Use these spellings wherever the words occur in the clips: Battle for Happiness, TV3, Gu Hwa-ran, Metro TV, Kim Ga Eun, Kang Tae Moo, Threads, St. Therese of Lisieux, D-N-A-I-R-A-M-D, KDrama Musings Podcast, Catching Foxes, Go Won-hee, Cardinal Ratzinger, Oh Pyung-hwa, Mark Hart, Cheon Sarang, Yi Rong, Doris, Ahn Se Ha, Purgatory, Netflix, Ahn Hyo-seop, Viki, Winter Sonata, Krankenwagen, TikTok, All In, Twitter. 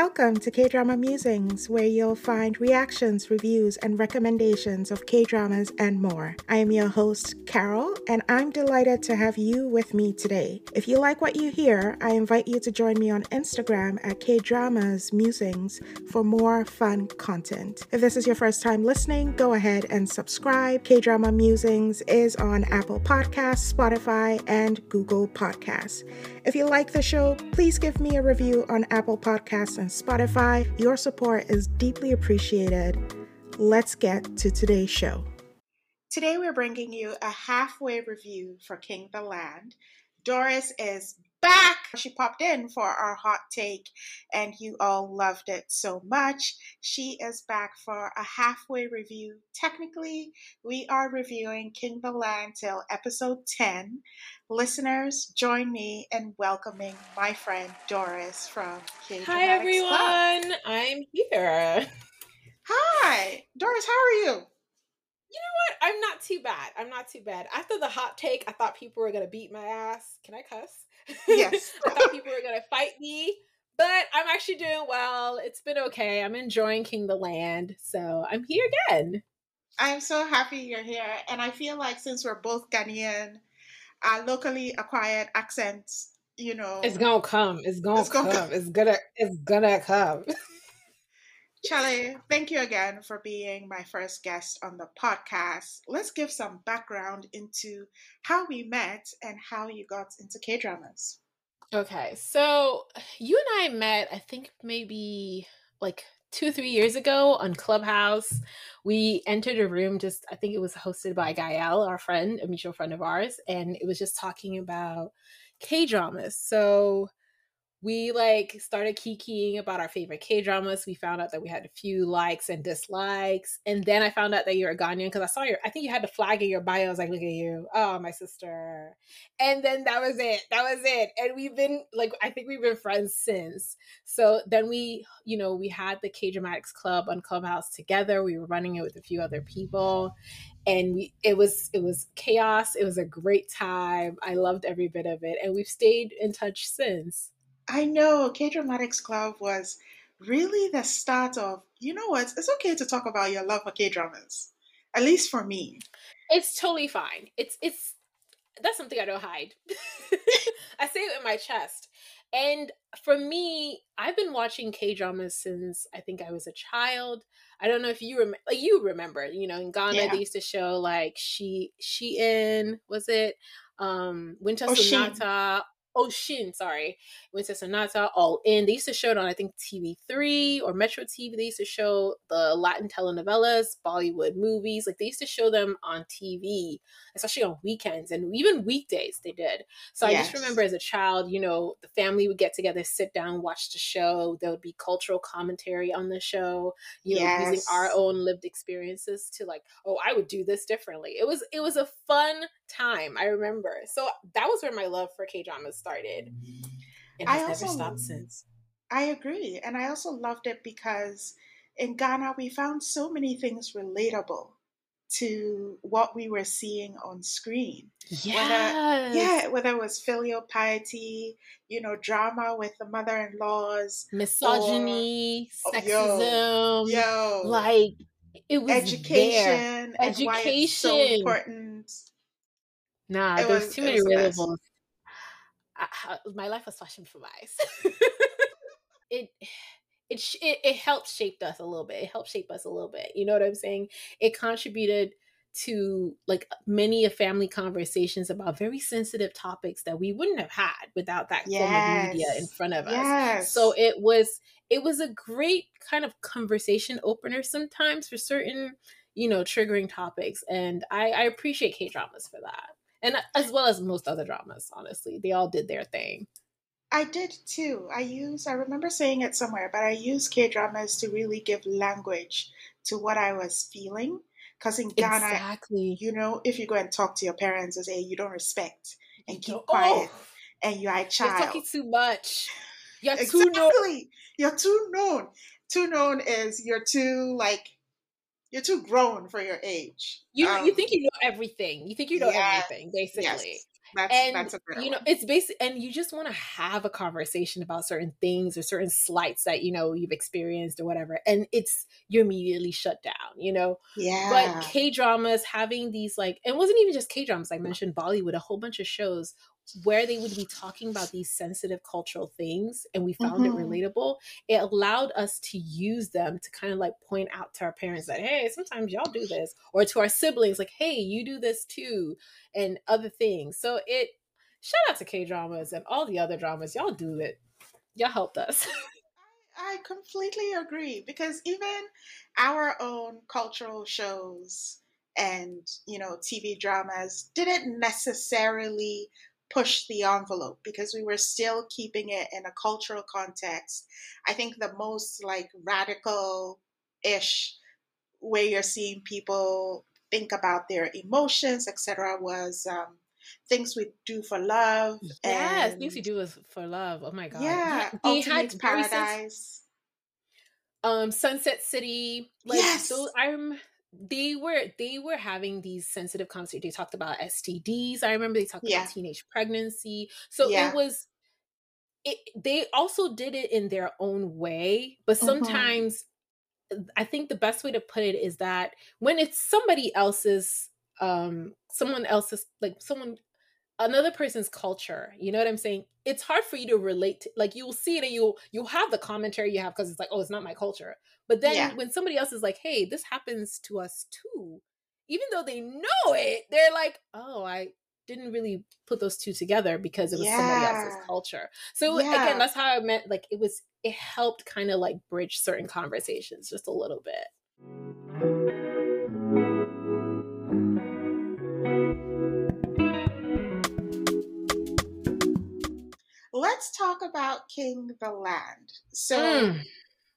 Welcome to KDrama Musings, where you'll find reactions, reviews, and recommendations of K-dramas and more. I am your host, Carol, and I'm delighted to have you with me today. If you like what you hear, I invite you to join me on Instagram at KDramas Musings for more fun content. If this is your first time listening, go ahead and subscribe. K-drama Musings is on Apple Podcasts, Spotify, and Google Podcasts. If you like the show, please give me a review on Apple Podcasts and Spotify. Your support is deeply appreciated. Let's get to today's show. Today we're bringing you a halfway review for King the Land. Doris is back! She popped in for our hot take and you all loved it so much. She is back for a halfway review. Technically, we are reviewing King the Land till episode 10. Listeners, join me in welcoming my friend Doris from KDramatics Club. Hi everyone! I'm here. Hi! Doris, how are you? You know what? I'm not too bad. After the hot take, I thought people were going to beat my ass. Can I cuss? Yes. I thought people were going to fight me, but I'm actually doing well. It's been okay. I'm enjoying King the Land, so I'm here again. I'm so happy you're here, and I feel like since we're both Ghanaian, our locally acquired accents, you know. It's going to come. It's going to come. Chale, thank you again for being my first guest on the podcast. Let's give some background into how we met and how you got into K-dramas. Okay, so you and I met, I think maybe like 2-3 years ago on Clubhouse. We entered a room just, I think it was hosted by Gael, our friend, a mutual friend of ours, and it was just talking about K-dramas. So we like started kikiing about our favorite K-dramas. We found out that we had a few likes and dislikes. And then I found out that you're a Ghanaian because I saw your, I think you had the flag in your bio. I was like, look at you. Oh, my sister. And then that was it. And we've been like, I think we've been friends since. So then we, you know, we had the KDramatics Club on Clubhouse together. We were running it with a few other people. And it was chaos. It was a great time. I loved every bit of it. And we've stayed in touch since. I know KDramatics Club was really the start of, you know what, it's okay to talk about your love for K-dramas, at least for me. It's totally fine. It's that's something I don't hide. I say it in my chest. And for me, I've been watching K-dramas since I think I was a child. I don't know if you remember, like you remember, you know, in Ghana, yeah. They used to show like Shein, was it? Winter Sonata. Shin, sorry. Winter Sonata, All In. They used to show it on, I think, TV3 or Metro TV. They used to show the Latin telenovelas, Bollywood movies. Like, they used to show them on TV, especially on weekends and even weekdays they did. So yes. I just remember as a child, you know, the family would get together, sit down, watch the show. There would be cultural commentary on the show, you yes. know, using our own lived experiences to like, oh, I would do this differently. It was a fun time, I remember. So that was where my love for K-dramas started, and I've never stopped since. I agree, and I also loved it because in Ghana we found so many things relatable to what we were seeing on screen. Yes. Whether it was filial piety, you know, drama with the mother-in-laws, misogyny, or, sexism, like it was education, there. And why it's so important. Nah, there's too many relatables. My life was flashing from eyes. It helped shape us a little bit. It helped shape us a little bit. You know what I'm saying? It contributed to like many family conversations about very sensitive topics that we wouldn't have had without that yes. form of media in front of us. Yes. So it was a great kind of conversation opener sometimes for certain, you know, triggering topics. And I appreciate K-dramas for that. And as well as most other dramas, honestly, they all did their thing. I did too. I remember saying it somewhere, but I used K-dramas to really give language to what I was feeling. Because in Ghana, exactly. you know, if you go and talk to your parents and say, you don't respect and keep quiet and you are a child. You're talking too much. You're exactly. too known. You're too known. Too known is you're too like, you're too grown for your age. You think you know everything. You think you know yes, everything, basically. Yes. That's a good, you know, it's basic, and you just want to have a conversation about certain things or certain slights that, you know, you've experienced or whatever. And it's, you're immediately shut down, you know? Yeah. But K-dramas having these, like, and it wasn't even just K-dramas. I mentioned Bollywood, a whole bunch of shows where they would be talking about these sensitive cultural things, and we found it relatable. It allowed us to use them to kind of like point out to our parents that, hey, sometimes y'all do this, or to our siblings, like, hey, you do this too, and other things. So it, shout out to K-dramas and all the other dramas. Y'all do it. Y'all helped us. I completely agree, because even our own cultural shows and, you know, TV dramas didn't necessarily push the envelope, because we were still keeping it in a cultural context. I think the most like radical-ish way you're seeing people think about their emotions, etc., was Things We Do for Love. Yes, Things We Do for Love. Oh my God. Yeah. He had Paradise. Sunset City. Like, yes. So I'm... They were having these sensitive conversations. They talked about STDs. I remember they talked about teenage pregnancy. So it was, they also did it in their own way. But sometimes I think the best way to put it is that when it's somebody else's, someone else's, like someone, another person's culture, you know what I'm saying? It's hard for you to relate to, like, you'll see it and you'll have the commentary you have, because it's like, oh, it's not my culture. But then when somebody else is like, hey, this happens to us too, even though they know it, they're like, oh, I didn't really put those two together because it was somebody else's culture. So again, that's how I meant, like, it helped kind of like bridge certain conversations just a little bit. Let's talk about King the Land. So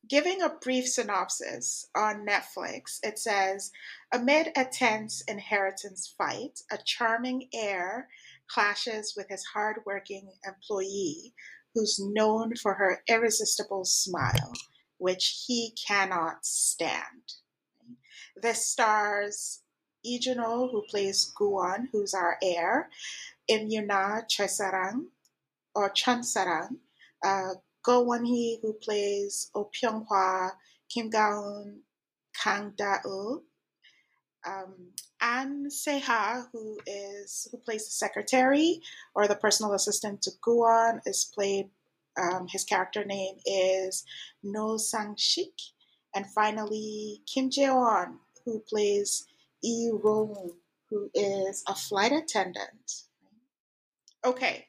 giving a brief synopsis on Netflix, it says, amid a tense inheritance fight, a charming heir clashes with his hardworking employee who's known for her irresistible smile, which he cannot stand. This stars Lee Junho, who plays Gu Won, who's our heir, Imyuna Cheon Sarang, Go Won-hee, who plays Oh Pyung-hwa, Kim Ga Eun, Kang Da Eul, Ahn Se Ha, who plays the secretary or the personal assistant to Gu Won, is played. His character name is No Sang Sik, and finally Kim Jae Won, who plays Yi Rong, who is a flight attendant. Okay.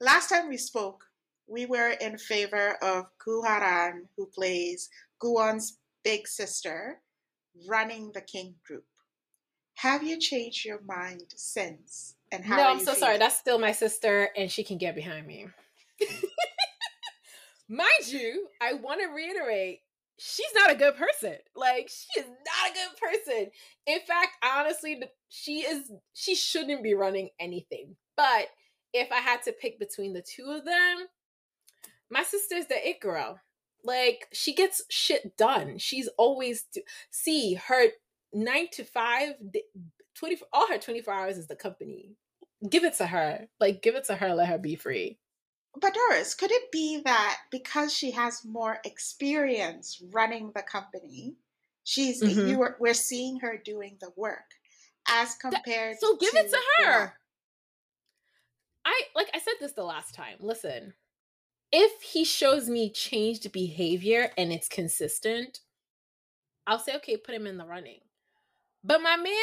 Last time we spoke, we were in favor of Gu Hwa-ran, who plays Gu Won's big sister, running the King Group. Have you changed your mind since? And how? No, I'm so sorry. That's still my sister, and she can get behind me. Mind you, I want to reiterate, she's not a good person. Like, she is not a good person. In fact, honestly, she shouldn't be running anything. But if I had to pick between the two of them, my sister's the it girl. Like, she gets shit done. She's always her 9 to 5, 24, all her 24 hours is the company. Give it to her. Like, give it to her. Let her be free. But Doris, could it be that because she has more experience running the company, we're seeing her doing the work as compared to... So give it to her. I said this the last time. Listen, if he shows me changed behavior and it's consistent, I'll say, okay, put him in the running. But my man,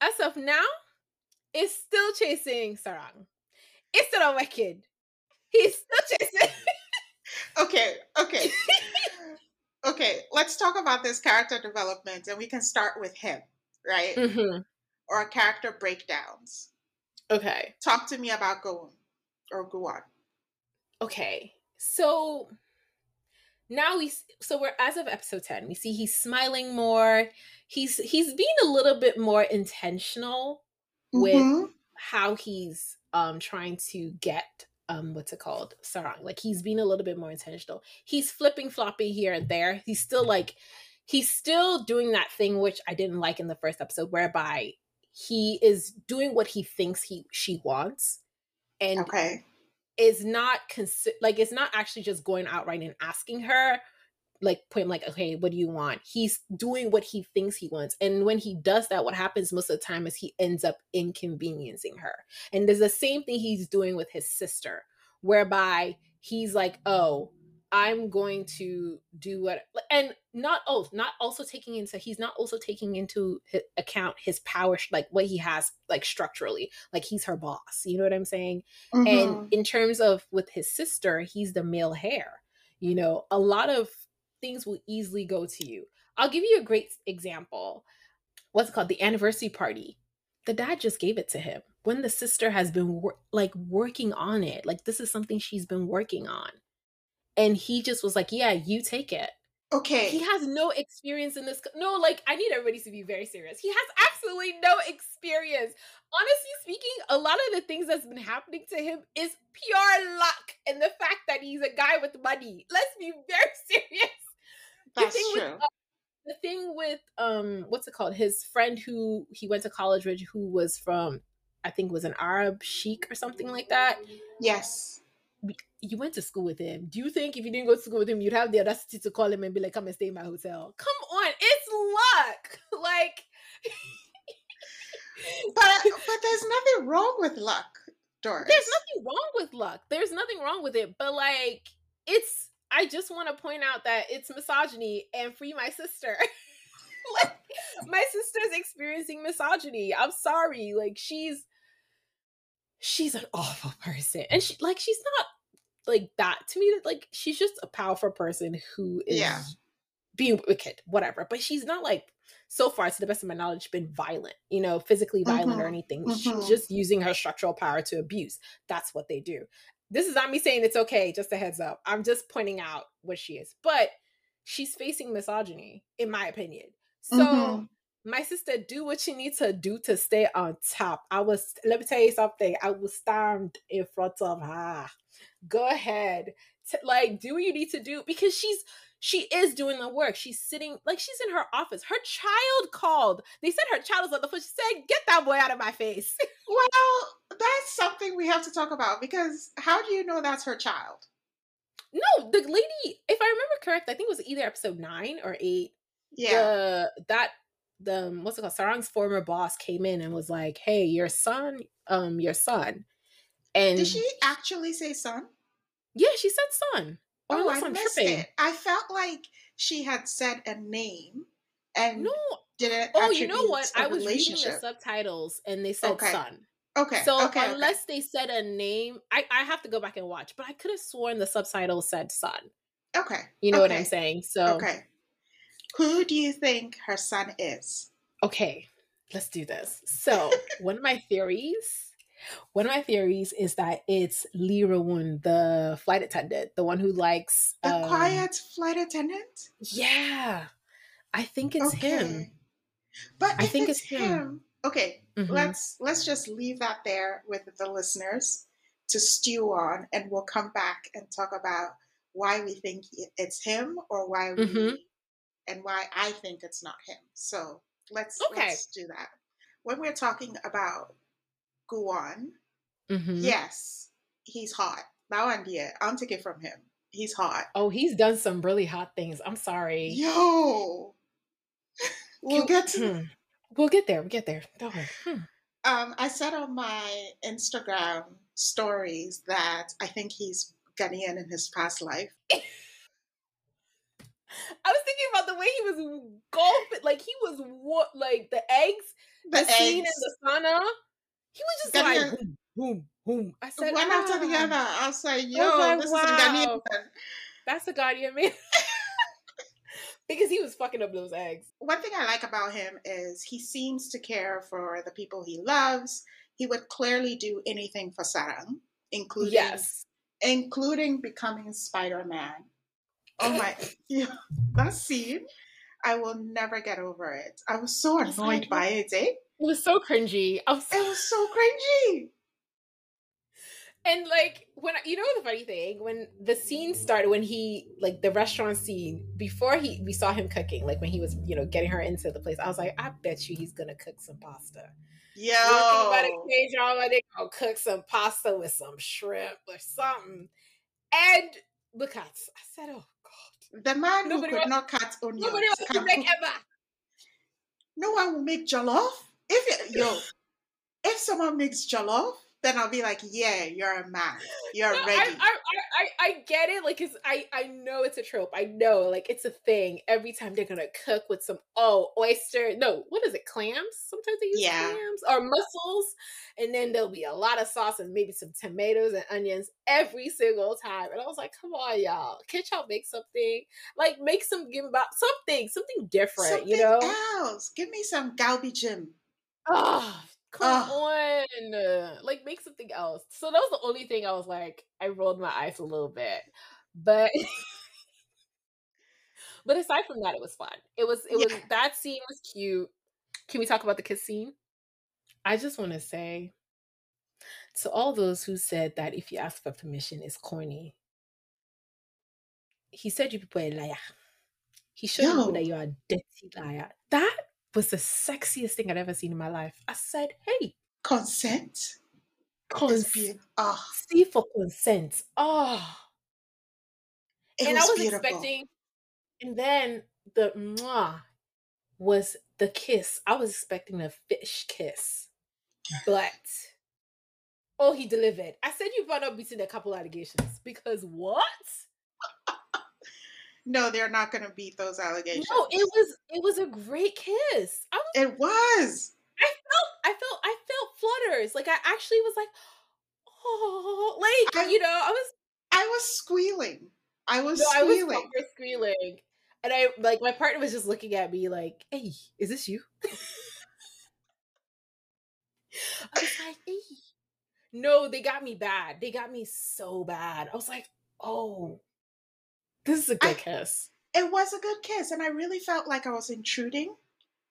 as of now, is still chasing Sarang. It's still my kid. He's still chasing. Okay. Okay, let's talk about this character development, and we can start with him, right? Mm-hmm. Or character breakdowns. Okay. Talk to me about Gu Won. Okay. So now we're as of episode 10, we see he's smiling more. He's being a little bit more intentional with how he's trying to get Sarang. Like, he's being a little bit more intentional. He's flipping floppy here and there. He's still doing that thing which I didn't like in the first episode, whereby he is doing what he thinks she wants, and is not it's not actually just going outright and asking her, like, point him, like, okay, what do you want? He's doing what he thinks he wants. And when he does that, what happens most of the time is he ends up inconveniencing her. And there's the same thing he's doing with his sister, whereby he's like, oh, I'm going to do what, and he's not also taking into account his power, like what he has, like structurally, like he's her boss, you know what I'm saying? Mm-hmm. And in terms of with his sister, he's the male heir, you know, a lot of things will easily go to you. I'll give you a great example. What's it called? The anniversary party. The dad just gave it to him when the sister has been working on it. Like, this is something she's been working on. And he just was like, yeah, you take it. Okay. He has no experience in this. No, like, I need everybody to be very serious. He has absolutely no experience. Honestly speaking, a lot of the things that's been happening to him is pure luck. And the fact that he's a guy with money. Let's be very serious. That's true. The thing with, his friend who he went to college with, who was from, I think was an Arab sheik or something like that. Yes. You went to school with him. Do you think if you didn't go to school with him, you'd have the audacity to call him and be like, come and stay in my hotel? Come on, it's luck. Like, but there's nothing wrong with luck, Doris. There's nothing wrong with luck. There's nothing wrong with it. But like, I just want to point out that it's misogyny, and free my sister. Like, my sister's experiencing misogyny. I'm sorry. Like, she's an awful person, and she's not like that to me. Like, she's just a powerful person who is being wicked, whatever. But she's not, like, so far, to the best of my knowledge, been violent, you know, physically violent or anything. She's just using her structural power to abuse. That's what they do. This is not me saying it's okay, just a heads up. I'm just pointing out what she is. But she's facing misogyny, in my opinion. So my sister, do what you need to do to stay on top. Let me tell you something. I will stand in front of her. Go ahead. Do what you need to do, because she is doing the work. She's sitting, like, she's in her office. Her child called. They said her child was on the phone. She said, get that boy out of my face. Well, that's something we have to talk about, because how do you know that's her child? No, the lady, if I remember correct, I think it was either episode 9 or 8. Yeah. Sarang's former boss came in and was like, hey, your son. And did she actually say son? Yeah, she said son. Oh, I missed tripping. It. I felt like she had said a name and no. didn't Oh, you know what? I was reading the subtitles and they said son. Okay. So unless they said a name, I have to go back and watch, but I could have sworn the subtitles said son. Okay. You know what I'm saying? So who do you think her son is? Okay, let's do this. So one of my theories is that it's Lee Rowoon, the flight attendant, the one who likes the quiet flight attendant. Yeah, I think it's him. But I think it's him. Okay, let's just leave that there with the listeners to stew on, and we'll come back and talk about why we think it's him or why we. And why I think it's not him. So let's do that. When we're talking about Gu Won, yes, he's hot. I'm taking from him. He's hot. Oh, he's done some really hot things. I'm sorry. Yo. We'll get there. We'll get there. Don't worry. I said on my Instagram stories that I think he's Ghanaian in his past life. I was thinking about the way he was golfing, like he was the eggs, the scene in the sauna. He was just Ghanaian. Like, boom, boom. I said, one after the other. I was like, this is a Ghanaian man. That's a Ghanaian man. Because he was fucking up those eggs. One thing I like about him is he seems to care for the people he loves. He would clearly do anything for Sarang, including becoming Spider-Man. Oh my, that scene, I will never get over it. I was so annoyed by it, eh? It was so cringy. It was so cringy. And like, when you know the funny thing, when the scene started, when he like the restaurant scene, before we saw him cooking, like when he was, you know, getting her into the place, I was like, I bet you he's gonna cook some pasta. Yo, about a KDrama, they gonna cook some pasta with some shrimp or something. And look at, I said, oh God, the man nobody who could not cut onions. Nobody else can make ever. No one will make jollof. If someone makes jollof, then I'll be like, yeah, you're a man. You're ready. I get it. Like, I know it's a trope. I know, like, it's a thing. Every time they're going to cook with some, oyster. No, what is it? Clams? Sometimes they use clams or mussels. And then there'll be a lot of sauce and maybe some tomatoes and onions every single time. And I was like, come on, y'all. Can't y'all make something? Like, make some gimbap, something different, you know? Else. Give me some galbijim. Oh, come on, like make something else. So that was the only thing I was like, I rolled my eyes a little bit, but aside from that, it was fun. It was that scene was cute. Can we talk about the kiss scene? I just want to say to all those who said that if you ask for permission, it's corny. He said you people are a liar. He showed you that you are a dirty liar. That was the sexiest thing I'd ever seen in my life. I said, hey. Consent? Consent. C for consent. Oh. And I was beautiful. Expecting. And then the mwah was the kiss. I was expecting a fish kiss. But, he delivered. I said you brought up between a couple allegations. Because what? No, they're not going to beat those allegations. No, it was a great kiss. I felt flutters. Like I actually was like, I was squealing. I was squealing. And I like my partner was just looking at me like, "Hey, is this you?" I was like, "Hey." No, they got me bad. They got me so bad. I was like, "Oh, this is a good kiss." It was a good kiss, and I really felt like I was intruding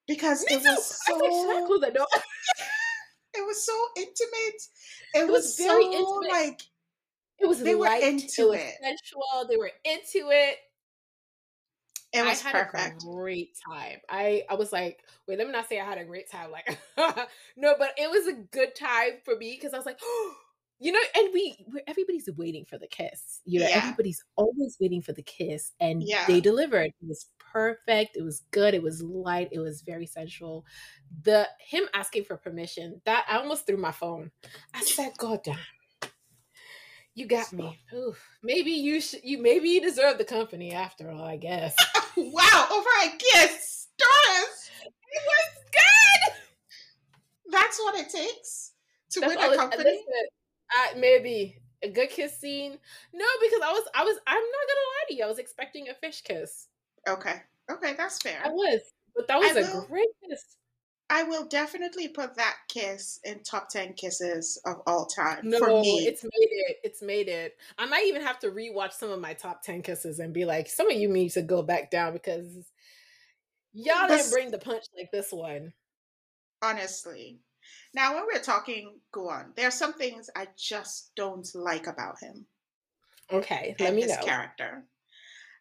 because it was so intimate. It was very intimate. Like it was. They were into it. Sensual. They were into it. It was perfect. I had a great time. I was like, wait, let me not say I had a great time. Like, no, but it was a good time for me because I was like. You know, and everybody's waiting for the kiss. You know, everybody's always waiting for the kiss, and they delivered. It was perfect. It was good. It was light. It was very sensual. Him asking for permission, that I almost threw my phone. I said, "God damn, you got me. Ooh, maybe maybe you deserve the company after all. I guess." Wow, over a kiss, Doris. It was good. That's what it takes to win a company. Maybe a good kiss scene. No, because I'm not gonna lie to you. I was expecting a fish kiss. Okay, that's fair. I was, but that was great kiss. I will definitely put that kiss in top 10 kisses of all time. No, for me. It's made it. It's made it. I might even have to rewatch some of my top 10 kisses and be like, some of you need to go back down because y'all didn't bring the punch like this one. Honestly. Now, when we're talking Gu Won, there are some things I just don't like about him. Okay, let me know. His character.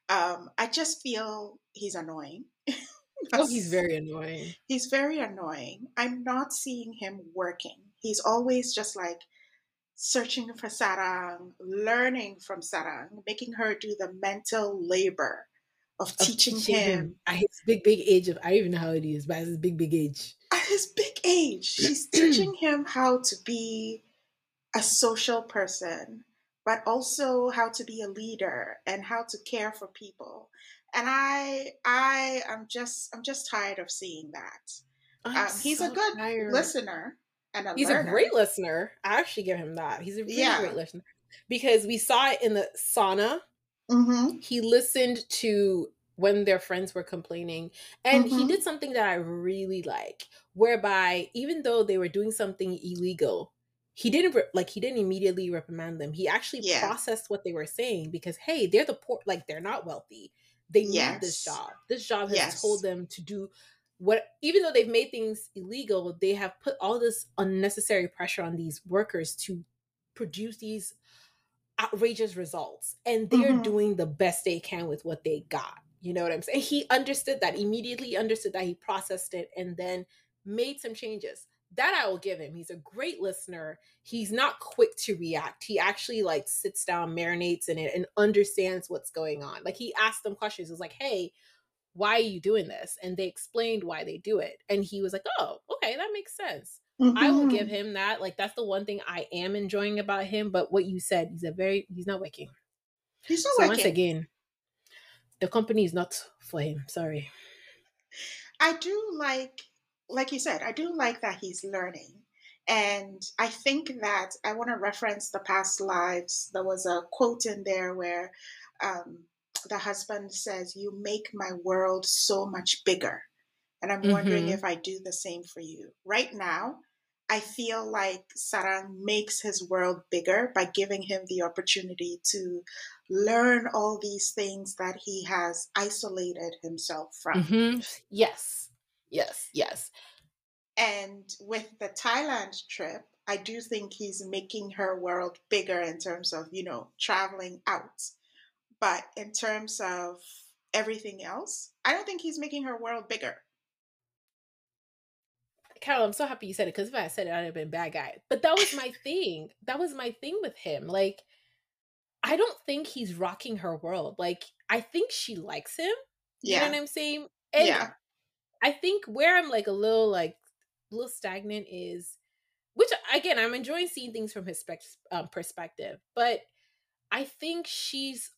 I just feel he's annoying. He's very annoying. He's very annoying. I'm not seeing him working. He's always just like searching for Sarang, learning from Sarang, making her do the mental labor of teaching him. At his big age I don't even know how old he is, but at his big age. At his big age, she's teaching him how to be a social person, but also how to be a leader and how to care for people. And I'm just tired of seeing that. He's so a good listener and a great listener. I actually give him that. He's a really great listener because we saw it in the sauna. Mm-hmm. He listened to when their friends were complaining, and he did something that I really like, whereby even though they were doing something illegal, he didn't immediately reprimand them. He actually processed what they were saying because, hey, they're the poor, like they're not wealthy. They need this job. This job has told them to do even though they've made things illegal, they have put all this unnecessary pressure on these workers to produce these outrageous results, and they're doing the best they can with what they got. You know what I'm saying? He understood that, immediately understood that, he processed it, and then made some changes. That I will give him. He's a great listener. He's not quick to react. He actually like sits down, marinates in it, and understands what's going on. Like, he asked them questions. He was like, hey, why are you doing this? And they explained why they do it. And he was like, oh, okay, that makes sense. I will give him that. Like, that's the one thing I am enjoying about him. But what you said, he's not working. He's not working. Once again, the company is not for him. Sorry. I do like you said, I do like that he's learning. And I think that I want to reference the past lives. There was a quote in there where the husband says, you make my world so much bigger. And I'm wondering if I do the same for you. Right now, I feel like Sarang makes his world bigger by giving him the opportunity to learn all these things that he has isolated himself from. Yes. And with the Thailand trip, I do think he's making her world bigger in terms of, you know, traveling out. But in terms of everything else, I don't think he's making her world bigger. Carol, I'm so happy you said it, because if I had said it, I'd have been a bad guy. But that was my thing. That was my thing with him. Like, I don't think he's rocking her world. Like, I think she likes him. Yeah. You know what I'm saying? And yeah. I think where I'm like a little stagnant is, which again, I'm enjoying seeing things from his perspective, but I think she's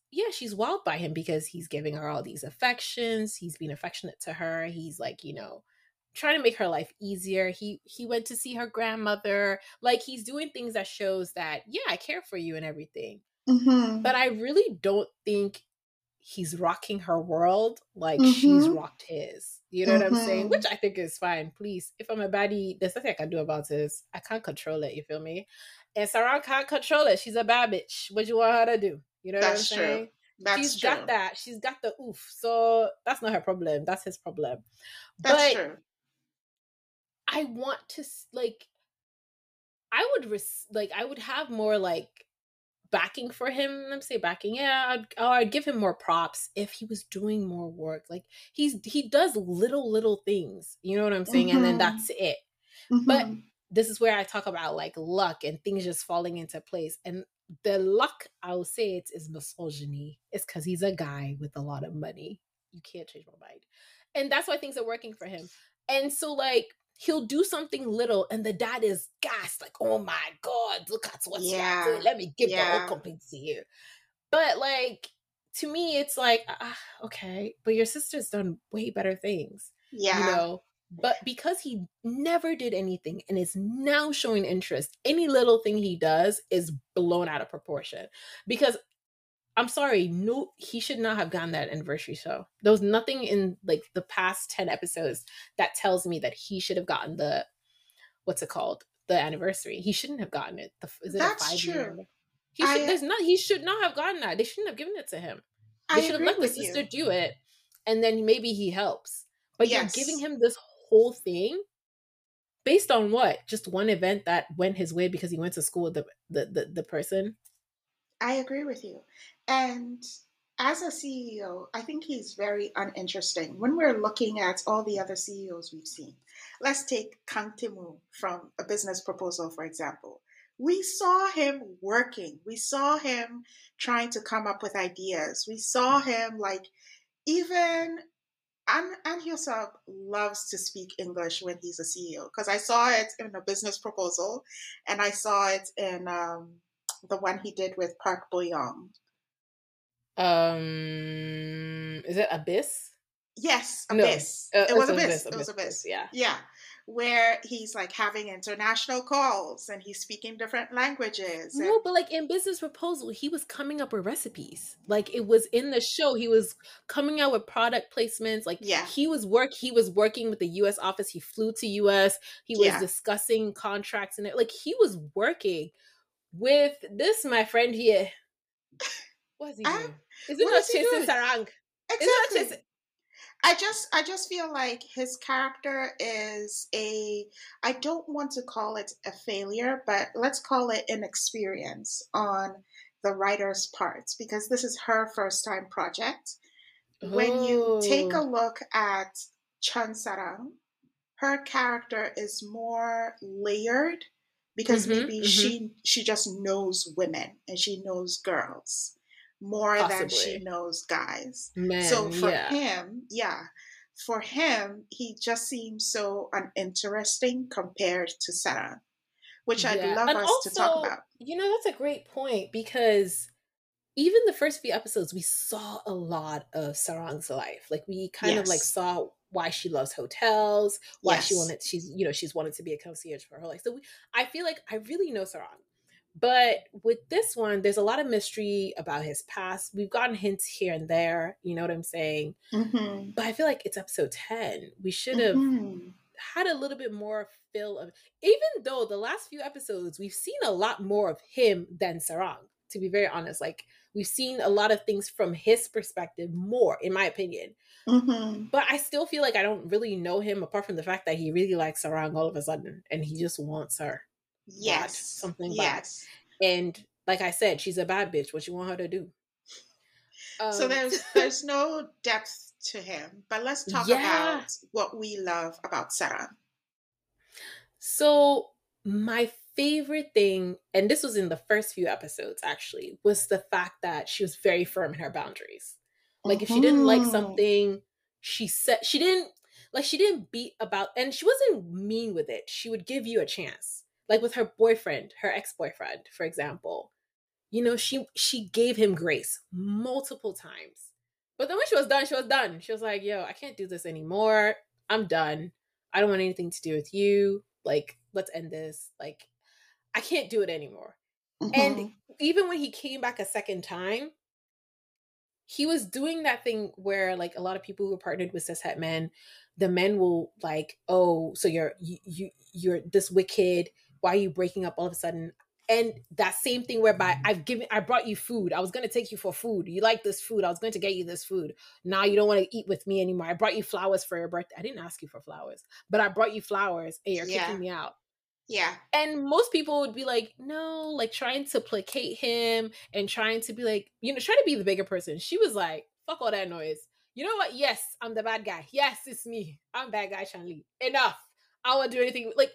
wild by him because he's giving her all these affections. He's being affectionate to her. He's like, you know, trying to make her life easier. He went to see her grandmother. Like, he's doing things that shows that, yeah, I care for you and everything. But I really don't think he's rocking her world like she's rocked his. You know what I'm saying? Which I think is fine. Please, if I'm a baddie, there's nothing I can do about this. I can't control it, you feel me? And Sarang can't control it. She's a bad bitch. What do you want her to do? You know that's what I'm saying? She's got that. She's got the oof. So that's not her problem. That's his problem. That's true. I want to, I would have more, backing for him. Let me say backing. Yeah, I'd give him more props if he was doing more work. Like, he does little things. You know what I'm saying? And then that's it. But this is where I talk about, luck and things just falling into place. And the luck, I will say it, is misogyny. It's because he's a guy with a lot of money. You can't change my mind. And that's why things are working for him. And so, he'll do something little, and the dad is gassed, like, oh my God, look at what you're doing. Let me give the whole company to you. But, to me, it's okay, but your sister's done way better things. Yeah. You know? But because he never did anything and is now showing interest, any little thing he does is blown out of proportion. Because, I'm sorry, no, he should not have gotten that anniversary show. There was nothing in the past 10 episodes that tells me that he should have gotten the, the anniversary. He shouldn't have gotten it. That's true. He should not have gotten that. They shouldn't have given it to him. They should have let the sister do it, and then maybe he helps. But you're giving him this whole thing based on what? Just one event that went his way because he went to school with the person? I agree with you. And as a CEO, I think he's very uninteresting. When we're looking at all the other CEOs we've seen, let's take Kang Tae Moo from A Business Proposal, for example. We saw him working. We saw him trying to come up with ideas. We saw him even Ahn Hyo-seop loves to speak English when he's a CEO, because I saw it in A Business Proposal, and I saw it in the one he did with Park Bo Young. Is it Abyss? Yes, Abyss. No. It was Abyss. Yeah. Where he's having international calls and he's speaking different languages. No, but in Business Proposal, he was coming up with recipes. It was in the show. He was coming out with product placements. He was working with the U.S. office. He flew to U.S. He was discussing contracts and it. He was working with this, my friend here. What is he doing? Is it not chasing Sarang? Exactly. I just feel like his character is a, I don't want to call it a failure, but let's call it an experience on the writer's part, because this is her first time project. Ooh. When you take a look at Cheon Sarang, her character is more layered because she just knows women and she knows girls more than she knows guys. Men, so for him, for him, he just seems so uninteresting compared to Sarang, which I'd love and us also, to talk about. You know, that's a great point, because even the first few episodes, we saw a lot of Sarang's life. Like we kind of like saw why she loves hotels, why she wanted, she's wanted to be a concierge for her life. So I feel like I really know Sarang. But with this one, there's a lot of mystery about his past. We've gotten hints here and there. You know what I'm saying? Mm-hmm. But I feel like it's episode 10. We should have had a little bit more fill of, even though the last few episodes, we've seen a lot more of him than Sarang, to be very honest. Like we've seen a lot of things from his perspective more, in my opinion. Mm-hmm. But I still feel like I don't really know him apart from the fact that he really likes Sarang all of a sudden and he just wants her. Yes. Bad, something bad. And like I said, she's a bad bitch. What you want her to do? So there's no depth to him. But let's talk about what we love about Sarang. So my favorite thing, and this was in the first few episodes actually, was the fact that she was very firm in her boundaries. Like if she didn't like something, she said she didn't beat about, and she wasn't mean with it. She would give you a chance. Like with her boyfriend, her ex-boyfriend, for example, you know, she gave him grace multiple times. But then when she was done. She was like, yo, I can't do this anymore. I'm done. I don't want anything to do with you. Like, let's end this. Like, I can't do it anymore. Mm-hmm. And even when he came back a second time, he was doing that thing where like a lot of people who are partnered with cishet men, the men will like, oh, so you're this wicked. Why are you breaking up all of a sudden? And that same thing whereby I brought you food. I was going to take you for food. You like this food. I was going to get you this food. Now you don't want to eat with me anymore. I brought you flowers for your birthday. I didn't ask you for flowers, but I brought you flowers and you're kicking me out. Yeah. And most people would be like, no, like trying to placate him and trying to be like, you know, trying to be the bigger person. She was like, fuck all that noise. You know what? Yes, I'm the bad guy. Yes, it's me. I'm bad guy, Shan Lee. Enough. I won't do anything. Like,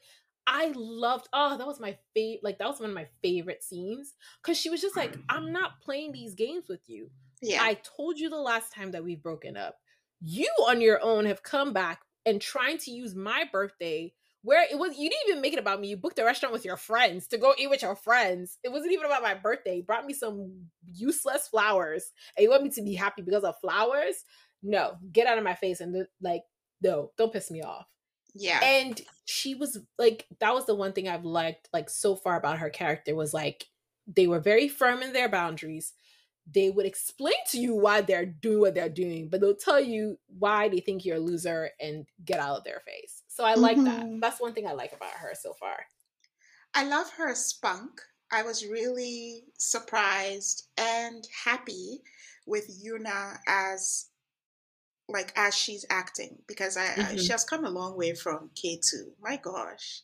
I loved, that was my favorite, like that was one of my favorite scenes, because she was just like, I'm not playing these games with you. Yeah. I told you the last time that we've broken up. You on your own have come back and trying to use my birthday, where it was, you didn't even make it about me. You booked a restaurant with your friends to go eat with your friends. It wasn't even about my birthday. You brought me some useless flowers and you want me to be happy because of flowers? No, get out of my face and like, no, don't piss me off. Yeah. And she was like, that was the one thing I've liked like so far about her character, was like they were very firm in their boundaries. They would explain to you why they're doing what they're doing, but they'll tell you why they think you're a loser and get out of their face. So I like that. That's one thing I like about her so far. I love her spunk. I was really surprised and happy with YoonA as she's acting, because she has come a long way from K2. My gosh.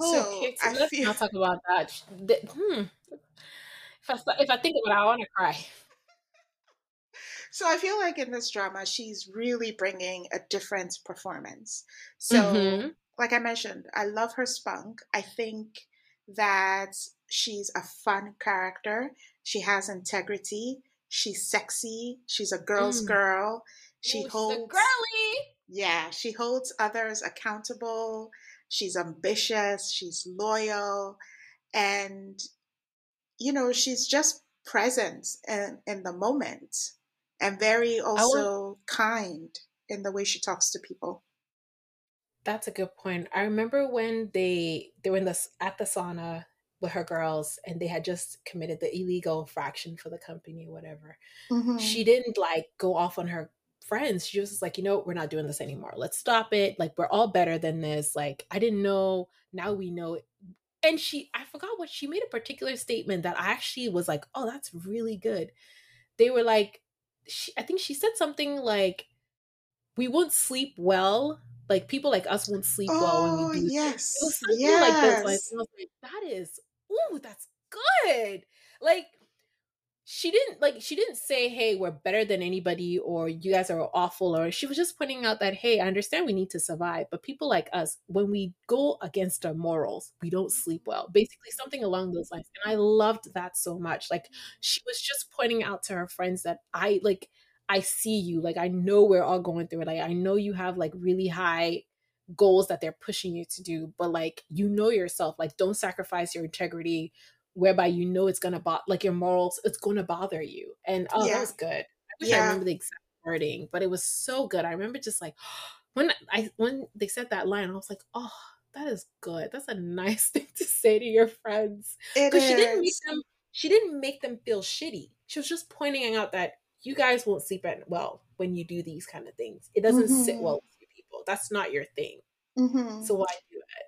Oh, so K2. Let's not talk about that. If I think about it, I want to cry. So I feel like in this drama, she's really bringing a different performance. So like I mentioned, I love her spunk. I think that she's a fun character. She has integrity. She's sexy. She's a girl's girl. She holds others accountable. She's ambitious. She's loyal. And, you know, she's just present in the moment and very kind in the way she talks to people. That's a good point. I remember when they were at the sauna with her girls and they had just committed the illegal infraction for the company or whatever. Mm-hmm. She didn't like go off on her friends. She was just like, you know, we're not doing this anymore. Let's stop it. Like, we're all better than this. Like, I didn't know. Now we know. And I forgot what she made, a particular statement that I actually was like, oh, that's really good. They were like, I think she said something like, we won't sleep well. Like, people like us won't sleep well when we do this. Yes. It was something like this. Like, I was like, that is, ooh, that's good. Like, she didn't say, hey, we're better than anybody, or you guys are awful, or she was just pointing out that, hey, I understand we need to survive, but people like us, when we go against our morals, we don't sleep well. Basically, something along those lines. And I loved that so much. Like, she was just pointing out to her friends that I see you. Like, I know we're all going through it. Like, I know you have like really high goals that they're pushing you to do, but like, you know yourself, like, don't sacrifice your integrity whereby, you know, it's going to your morals, it's going to bother you. And that was good. I wish I remember the exact wording, but it was so good. I remember just like, when they said that line, I was like, oh, that is good. That's a nice thing to say to your friends. Because she didn't make them feel shitty. She was just pointing out that, you guys won't sleep well when you do these kind of things. It doesn't sit well with you people. That's not your thing. So why do it?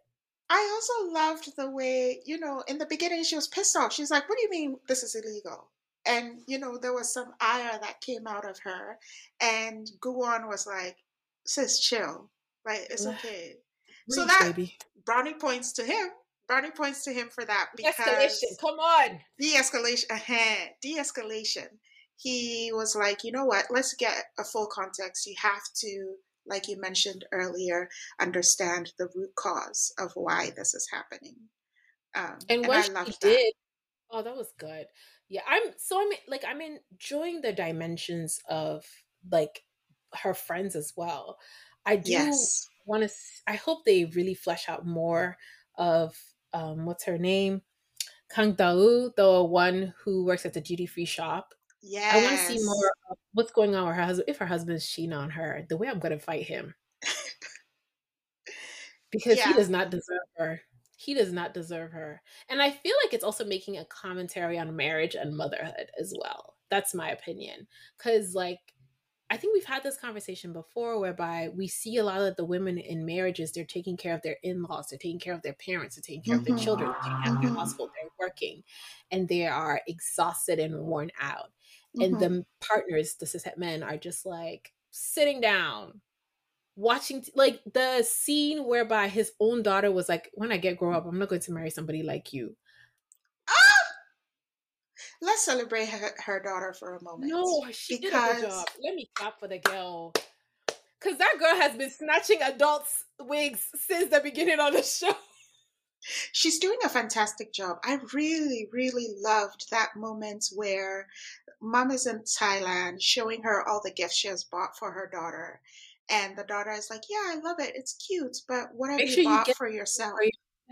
I also loved the way, in the beginning she was pissed off. She's like, what do you mean this is illegal? And, there was some ire that came out of her. And Gu Won was like, sis, chill. Like, it's okay. So that, baby. Brownie points to him for that. Because de-escalation, come on. De-escalation, de-escalation. He was like, you know what, let's get a full context. You have to, like you mentioned earlier, understand the root cause of why this is happening. And what she did, oh, that was good. Yeah, I'm enjoying the dimensions of like her friends as well. I do want to, I hope they really flesh out more of, what's her name? Kang Da Eul, the one who works at the duty-free shop. Yeah, I want to see more of what's going on with her husband. If her husband's cheating on her, the way I'm going to fight him, because he does not deserve her. He does not deserve her. And I feel like it's also making a commentary on marriage and motherhood as well. That's my opinion. Because like, I think we've had this conversation before, whereby we see a lot of the women in marriages, they're taking care of their in-laws, they're taking care of their parents, they're taking care of their children, they're taking care of their household, they're working, and they are exhausted and worn out. And the partners, the cishet men, are just like sitting down, watching, like the scene whereby his own daughter was like, when I grow up, I'm not going to marry somebody like you. Let's celebrate her daughter for a moment. No, she did a good job. Let me clap for the girl. Because that girl has been snatching adults' wigs since the beginning of the show. She's doing a fantastic job. I really, really loved that moment where mom is in Thailand showing her all the gifts she has bought for her daughter. And the daughter is like, yeah, I love it. It's cute. But what have you bought for yourself?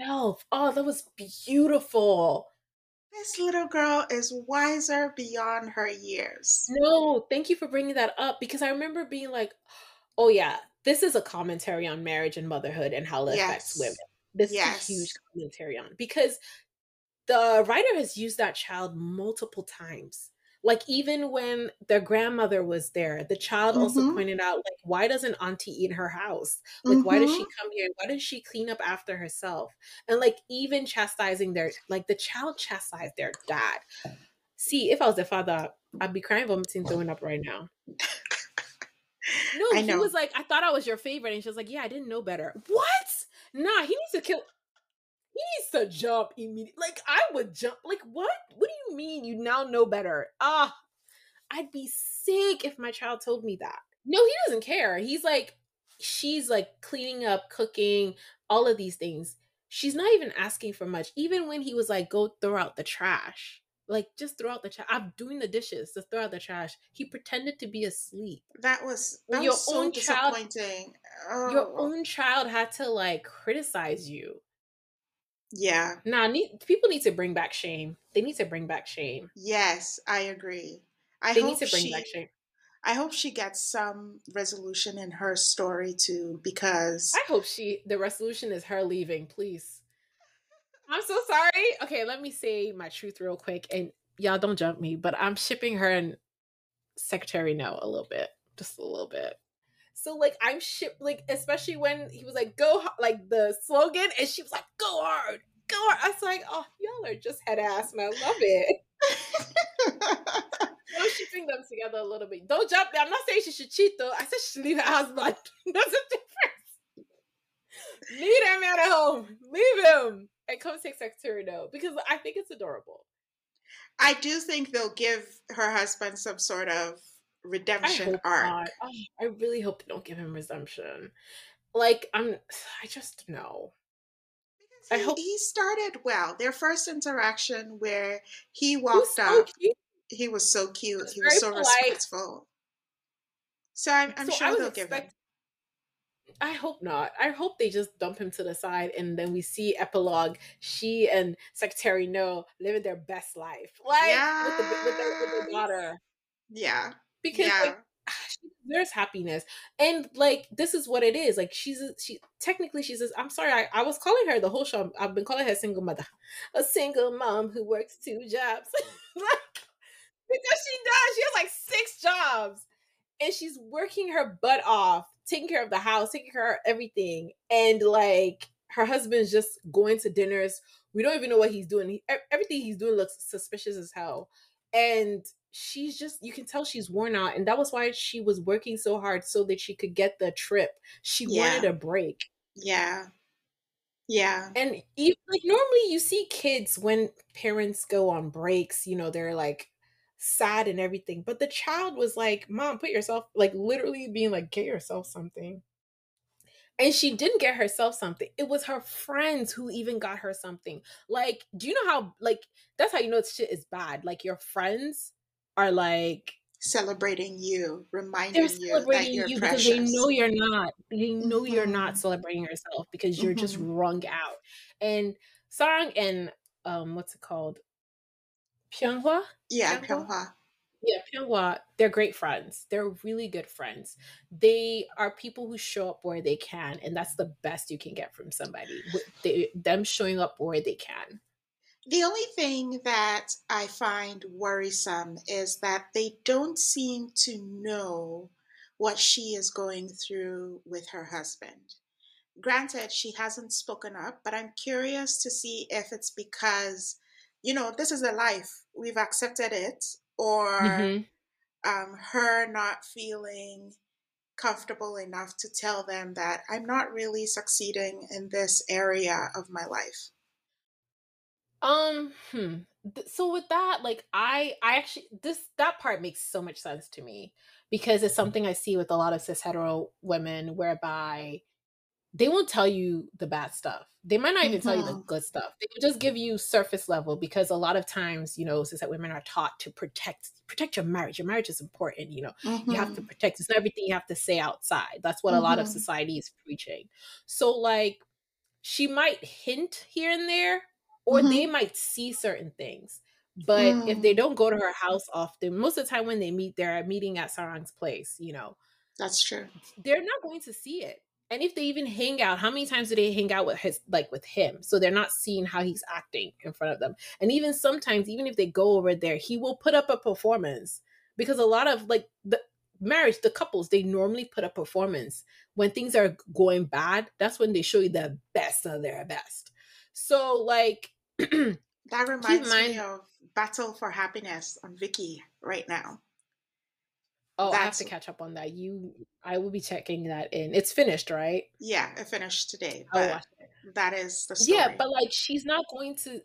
Oh, that was beautiful. This little girl is wiser beyond her years. No, thank you for bringing that up, because I remember being like, oh yeah, this is a commentary on marriage and motherhood and how it affects women. This is a huge commentary on, because the writer has used that child multiple times. Like, even when their grandmother was there, the child also pointed out, like, why doesn't auntie eat in her house? Like, why does she come here? Why does she clean up after herself? And, like, even chastising the child chastised their dad. See, if I was the father, I'd be crying, vomiting, throwing up right now. No, he was like, I thought I was your favorite. And she was like, yeah, I didn't know better. What? Nah, he needs to jump immediately. Like, I would jump. Like, what? What do you mean you now know better? I'd be sick if my child told me that. No, he doesn't care. He's like, she's like cleaning up, cooking, all of these things. She's not even asking for much. Even when he was like, go throw out the trash. Like, just throw out the trash. I'm doing the dishes. Just throw out the trash. He pretended to be asleep. That was so disappointing. Your own child had to, like, criticize you. Yeah. People need to bring back shame. They need to bring back shame. Yes, I agree. I hope she gets some resolution in her story, too, because... I hope the resolution is her leaving, please. I'm so sorry. Okay, let me say my truth real quick. And y'all don't jump me, but I'm shipping her and Secretary No a little bit. Just a little bit. So, like, I'm shipped, like, especially when he was like, go, like, the slogan, and she was like, go hard, go hard. I was like, oh, y'all are just head ass, and I love it. I'm shipping them together a little bit. Don't jump there. I'm not saying she should cheat, though. I said she should leave her husband. There's a difference. Leave that man at home. Leave him. And come take secretary though, because I think it's adorable. I do think they'll give her husband some sort of redemption arc. Oh, I really hope they don't give him redemption. Like, I just know. Because he started well. Their first interaction where he walked up, he was so cute. He was so respectful. So I'm sure they'll give him. I hope not. I hope they just dump him to the side and then we see epilogue. She and Secretary No living their best life. Like, yes. with the daughter. Yeah. Because like, there's happiness. And like, this is what it is. Like, she's I'm sorry. I was calling her the whole show. I've been calling her single mother. A single mom who works 2 jobs. Because she does. She has like 6 jobs. And she's working her butt off, taking care of the house, taking care of everything. And like, her husband's just going to dinners. We don't even know what he's doing. Everything he's doing looks suspicious as hell. And she's just, you can tell she's worn out. And that was why she was working so hard so that she could get the trip. She wanted a break. Yeah. Yeah. And even, like, normally you see kids when parents go on breaks, you know, they're like, sad and everything, but the child was like, Mom, put yourself, like, literally being like, get yourself something. And she didn't get herself something. It was her friends who even got her something. Like, do you know how, like, that's how you know shit is bad. Like, your friends are like celebrating you, reminding you that you're precious. Because they know you're not. They know you're not celebrating yourself because you're just wrung out. And Sarang and what's it called? Pyonghwa? Yeah, Pyonghwa. Yeah, Pyonghwa. They're great friends. They're really good friends. They are people who show up where they can, and that's the best you can get from somebody. Them showing up where they can. The only thing that I find worrisome is that they don't seem to know what she is going through with her husband. Granted, she hasn't spoken up, but I'm curious to see if it's because, you know, this is a life. We've accepted it. Or her not feeling comfortable enough to tell them that I'm not really succeeding in this area of my life. So with that, like, I actually, that part makes so much sense to me because it's something I see with a lot of cis hetero women whereby they won't tell you the bad stuff. They might not even tell you the good stuff. They can just give you surface level because a lot of times, you know, since that women are taught to protect your marriage. Your marriage is important, you know. You have to protect. It's not everything you have to say outside. That's what a lot of society is preaching. So, like, she might hint here and there, or they might see certain things. But if they don't go to her house often, most of the time when they meet, they're meeting at Sarang's place, you know. That's true. They're not going to see it. And if they even hang out, how many times do they hang out with his, like, with him? So they're not seeing how he's acting in front of them. And even sometimes, even if they go over there, he will put up a performance because a lot of, like, the marriage, the couples, they normally put up performance when things are going bad. That's when they show you the best of their best. So, like, that reminds me of Battle for Happiness on Viki right now. Oh, I have to catch up on that. I will be checking that in. It's finished, right? Yeah, it finished today. I'll watch it. That is the story. Yeah, but like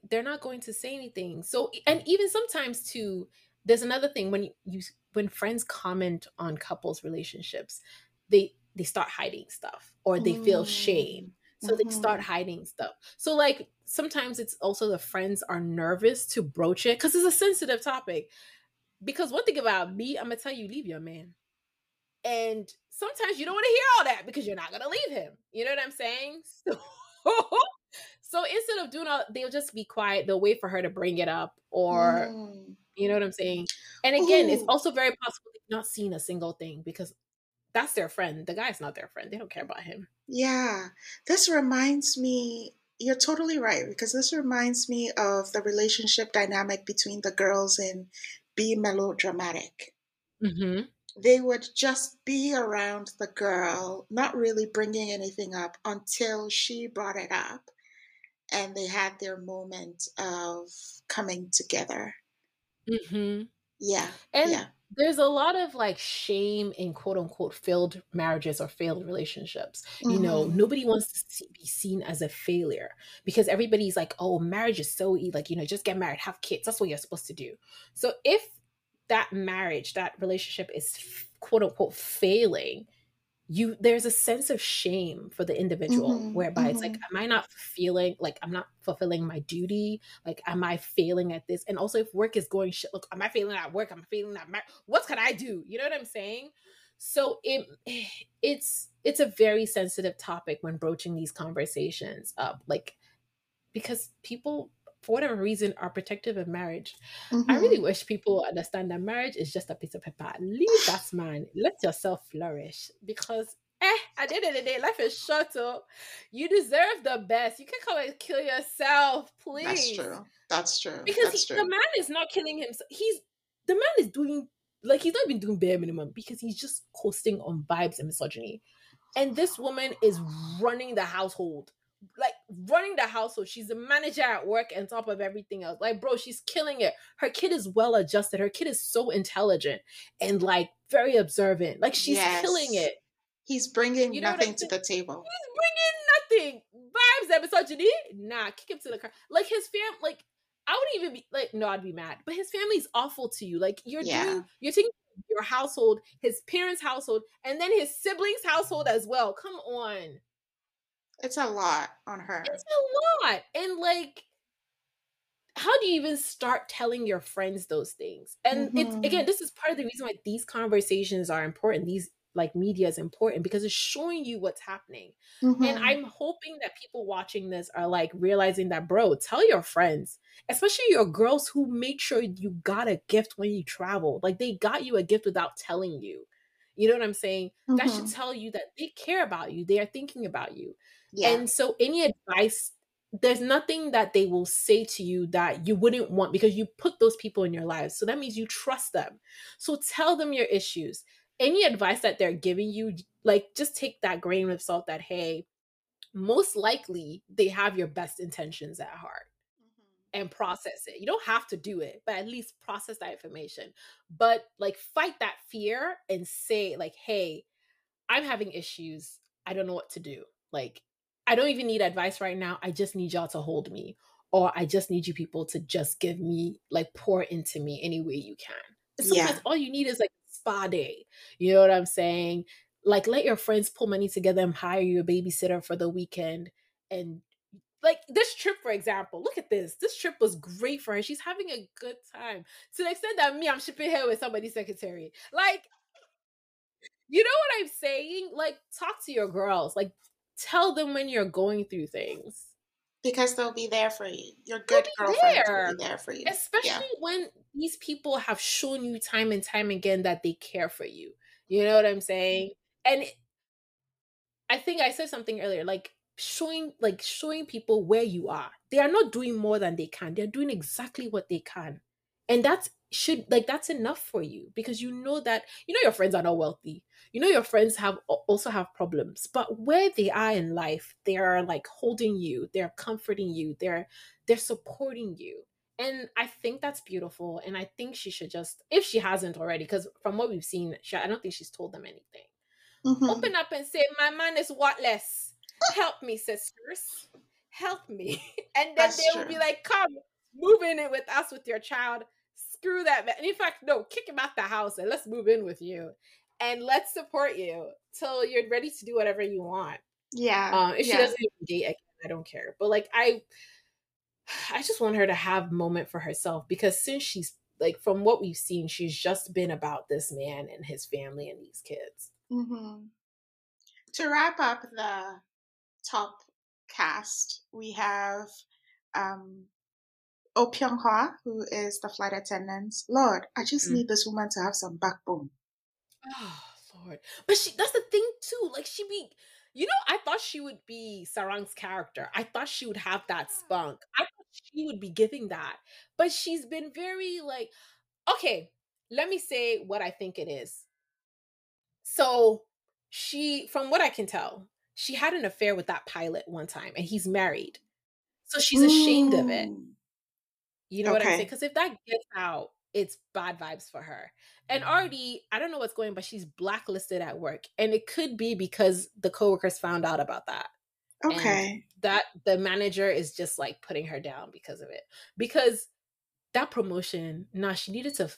they're not going to say anything. So, and even sometimes too, there's another thing when friends comment on couples' relationships, they start hiding stuff or they feel shame. So they start hiding stuff. So, like, sometimes it's also the friends are nervous to broach it because it's a sensitive topic. Because one thing about me, I'm going to tell you, leave your man. And sometimes you don't want to hear all that because you're not going to leave him. You know what I'm saying? So instead of doing all, they'll just be quiet. They'll wait for her to bring it up or, you know what I'm saying? And again, it's also very possible they've not seen a single thing because that's their friend. The guy's not their friend. They don't care about him. Yeah. This reminds me, you're totally right, because this reminds me of the relationship dynamic between the girls in Be Melodramatic. They would just be around the girl, not really bringing anything up until she brought it up and they had their moment of coming together. Yeah. And There's a lot of like shame in quote unquote failed marriages or failed relationships. Mm-hmm. You know, nobody wants to be seen as a failure because everybody's like, oh, marriage is so like, you know, just get married, have kids. That's what you're supposed to do. So if that marriage, that relationship is quote unquote failing, there's a sense of shame for the individual, mm-hmm, whereby it's like, am I not feeling like I'm not fulfilling my duty? Like, am I failing at this? And also if work is going shit, look, am I failing at work? I'm failing at marriage. What can I do? You know what I'm saying? So it's a very sensitive topic when broaching these conversations up, like, because people, for whatever reason, are protective of marriage. Mm-hmm. I really wish people understand that marriage is just a piece of paper. Leave that man. Let yourself flourish. Because at the end of the day, life is short. You deserve the best. You can come and kill yourself, please. That's true. That's true. Because the man is not killing himself. The man is doing, like, he's not even doing bare minimum because he's just coasting on vibes and misogyny. And this woman is running the household. Like, running the household. She's a manager at work and top of everything else. Like, bro, she's killing it. Her kid is well adjusted. Her kid is so intelligent and like very observant. Like, she's killing it. He's bringing nothing to the table. He's bringing nothing. Vibes and misogyny? Nah, kick him to the car. Like, his fam, like, I wouldn't even be like, no, I'd be mad. But his family's awful to you. Like, you're taking your household, his parents' household, and then his siblings' household as well. Come on. It's a lot on her. It's a lot. And like, how do you even start telling your friends those things? And It's, again, this is part of the reason why these conversations are important. These like media is important because it's showing you what's happening. Mm-hmm. And I'm hoping that people watching this are like realizing that, bro, tell your friends, especially your girls who made sure you got a gift when you traveled. Like, they got you a gift without telling you. You know what I'm saying? Mm-hmm. That should tell you that they care about you. They are thinking about you. Yeah. And so any advice, there's nothing that they will say to you that you wouldn't want because you put those people in your lives. So that means you trust them. So tell them your issues. Any advice that they're giving you, like, just take that grain of salt that, hey, most likely they have your best intentions at heart. And process it. You don't have to do it, but at least process that information. But like, fight that fear and say like, hey, I'm having issues. I don't know what to do. Like, I don't even need advice right now. I just need y'all to hold me, or I just need you people to just give me, like, pour into me any way you can. Sometimes all you need is like spa day. You know what I'm saying? Like, let your friends pull money together and hire you a babysitter for the weekend. And like, this trip, for example, look at this. This trip was great for her. She's having a good time. To the extent that me, I'm shipping her with somebody's secretary. Like, you know what I'm saying? Like, talk to your girls. Like, tell them when you're going through things. Because they'll be there for you. Your good girlfriends will be there for you. Especially when these people have shown you time and time again that they care for you. You know what I'm saying? And I think I said something earlier, like, showing people where you are. They are not doing more than they can. They're doing exactly what they can. And that's enough for you, because you know that, you know, your friends are not wealthy. You know, your friends also have problems, but where they are in life, they are like holding you. They're comforting you. They're supporting you. And I think that's beautiful. And I think she should just, if she hasn't already, because from what we've seen, I don't think she's told them anything. Mm-hmm. Open up and say, my man is worthless. Help me, sisters. Help me. And then they'll be like, come, move in with us with your child. Screw that man. And in fact, no, kick him out the house and let's move in with you. And let's support you till you're ready to do whatever you want. Yeah. If she doesn't even date again, I don't care. But like, I just want her to have a moment for herself, because since she's like, from what we've seen, she's just been about this man and his family and these kids. Mm-hmm. To wrap up the top cast, we have Oh Pyung-hwa, who is the flight attendant. Lord, I just need this woman to have some backbone. Oh Lord, but she—that's the thing too. Like, she be, you know, I thought she would be Sarang's character. I thought she would have that spunk. I thought she would be giving that, but she's been very like, okay, let me say what I think it is. So she, from what I can tell, she had an affair with that pilot one time, and he's married. So she's ashamed of it. You know what I'm saying? Because if that gets out, it's bad vibes for her. And already, I don't know what's going on, but she's blacklisted at work. And it could be because the coworkers found out about that. Okay. And that the manager is just like putting her down because of it. Because that promotion, she needed to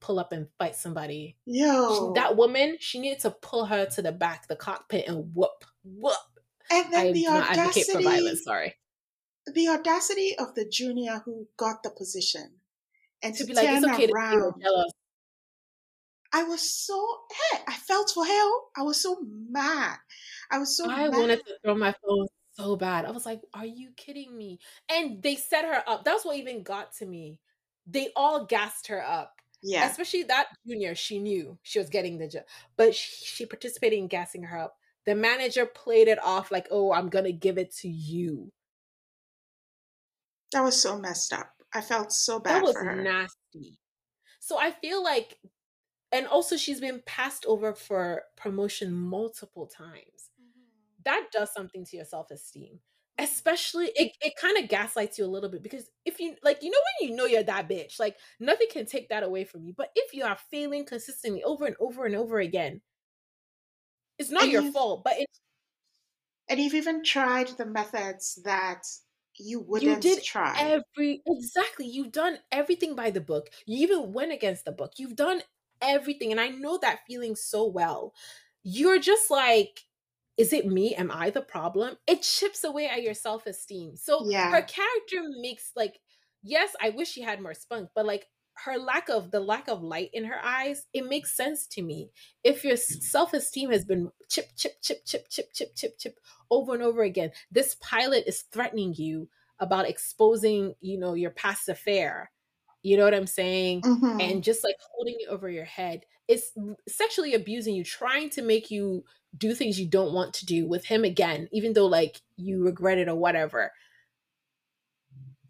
pull up and fight somebody. Yo. That woman, she needed to pull her to the back, the cockpit, and whoop. And then the audacity. I advocate for violence, sorry. The audacity of the junior who got the position. And to be like, it's okay around. To be jealous. I felt for her. I was so mad. I wanted to throw my phone so bad. I was like, are you kidding me? And they set her up. That's what even got to me. They all gassed her up. Yeah. Especially that junior. She knew she was getting the job. But she participated in gassing her up. The manager played it off like, oh, I'm going to give it to you. That was so messed up. I felt so bad for her. That was nasty. So I feel like, and also she's been passed over for promotion multiple times. Mm-hmm. That does something to your self-esteem. Especially, it kind of gaslights you a little bit, because if you, like, when you know you're that bitch, like, nothing can take that away from you. But if you are failing consistently over and over and over again, it's not your fault, but it's... And you've even tried the methods that... You've done everything by the book. You even went against the book. You've done everything. And I know that feeling so well. You're just like, is it me? Am I the problem? It chips away at your self-esteem. So her character makes like, yes, I wish she had more spunk, but like her lack of light in her eyes, it makes sense to me. If your self-esteem has been chip over and over again, this pilot is threatening you about exposing, your past affair. You know what I'm saying? Mm-hmm. And just like holding it over your head. It's sexually abusing you, trying to make you do things you don't want to do with him again, even though like you regret it or whatever.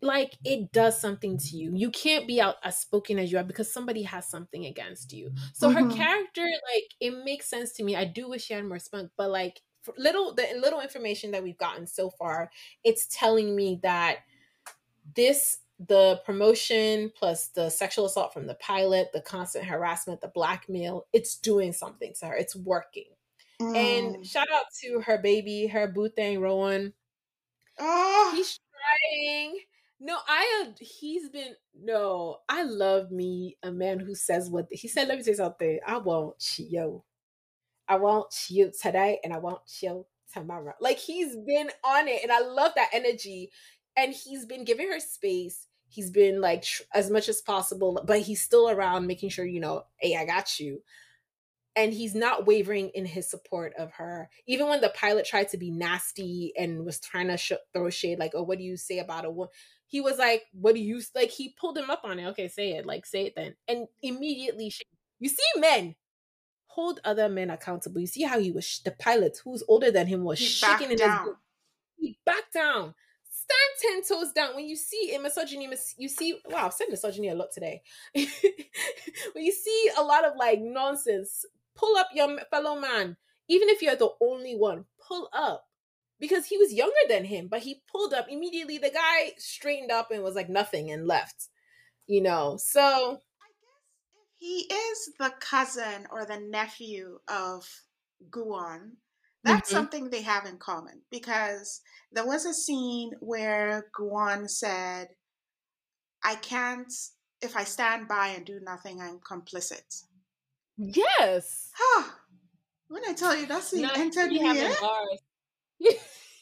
Like, it does something to you. You can't be out as spoken as you are because somebody has something against you. So her character, like, it makes sense to me. I do wish she had more spunk, but like the little information that we've gotten so far, it's telling me that the promotion plus the sexual assault from the pilot, the constant harassment, the blackmail, it's doing something to her. It's working. Mm. And shout out to her baby, her boo thing, Rowan. Oh. He's trying. I love me a man who says he said, let me say something. I won't chill. I won't chill today and I won't chill tomorrow. Like, he's been on it and I love that energy. And he's been giving her space. He's been like as much as possible, but he's still around making sure, hey, I got you. And he's not wavering in his support of her. Even when the pilot tried to be nasty and was trying to throw shade, like, oh, what do you say about a woman? He was like, what do you, like, he pulled him up on it. Okay, say it. Like, say it then. And immediately, you see men hold other men accountable. You see how he was, the pilot who's older than him was shaking in his boot. He backed down. Stand 10 toes down. When you see misogyny, I've said misogyny a lot today. When you see a lot of like nonsense, pull up your fellow man. Even if you're the only one, pull up. Because he was younger than him, but he pulled up immediately. The guy straightened up and was like nothing and left. So I guess if he is the cousin or the nephew of Gu Won, that's something they have in common, because there was a scene where Gu Won said, I can't, if I stand by and do nothing, I'm complicit. Yes. When I tell you that scene entered me.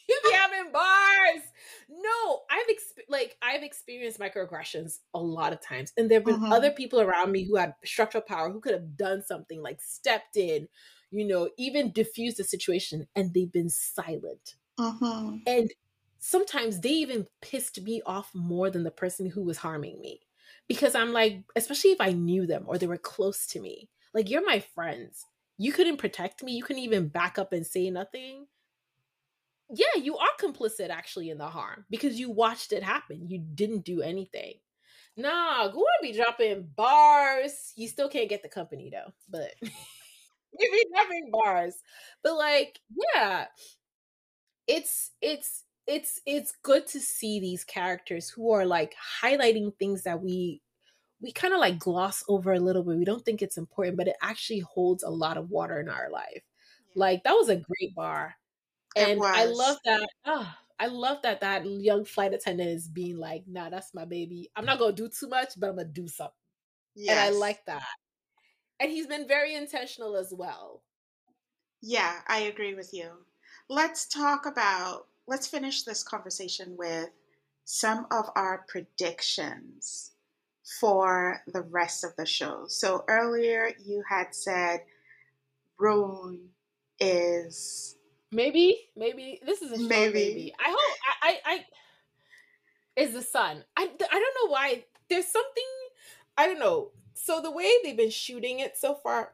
You be having bars. No, I've experienced microaggressions a lot of times. And there have been other people around me who had structural power, who could have done something, like stepped in, even diffuse the situation, and they've been silent. And sometimes they even pissed me off more than the person who was harming me. Because I'm like, especially if I knew them or they were close to me, like, you're my friends. You couldn't protect me. You couldn't even back up and say nothing. Yeah, you are complicit actually in the harm, because you watched it happen. You didn't do anything. Nah, Gu Won be dropping bars. You still can't get the company though, but... You be having bars, but like, yeah, it's good to see these characters who are like highlighting things that we we kind of like gloss over a little bit. We don't think it's important, but it actually holds a lot of water in our life. Like, that was a great bar. And I love that. Oh, I love that that young flight attendant is being like, nah, that's my baby. I'm not going to do too much, but I'm going to do something. Yes. And I like that. And he's been very intentional as well. Yeah, I agree with you. Let's finish this conversation with some of our predictions for the rest of the show. So earlier you had said Rowoon is... Maybe this is a show. Maybe I hope I is the son. I don't know why there's something, I don't know. So the way they've been shooting it so far,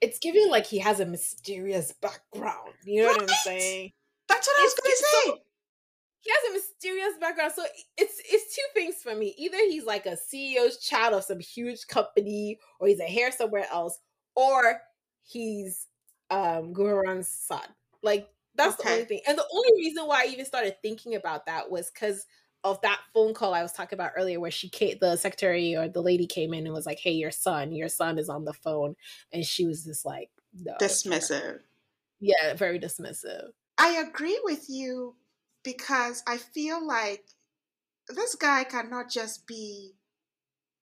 it's giving like he has a mysterious background. You know what I'm saying? That's what I was going to say. He has a mysterious background, so it's two things for me. Either he's like a CEO's child of some huge company, or he's a heir somewhere else, or he's Gu Hwa-ran's son. Like, that's the only thing. And the only reason why I even started thinking about that was because of that phone call I was talking about earlier, where she came, the secretary or the lady came in and was like, hey, your son is on the phone. And she was just like, no. Dismissive. Yeah, very dismissive. I agree with you, because I feel like this guy cannot just be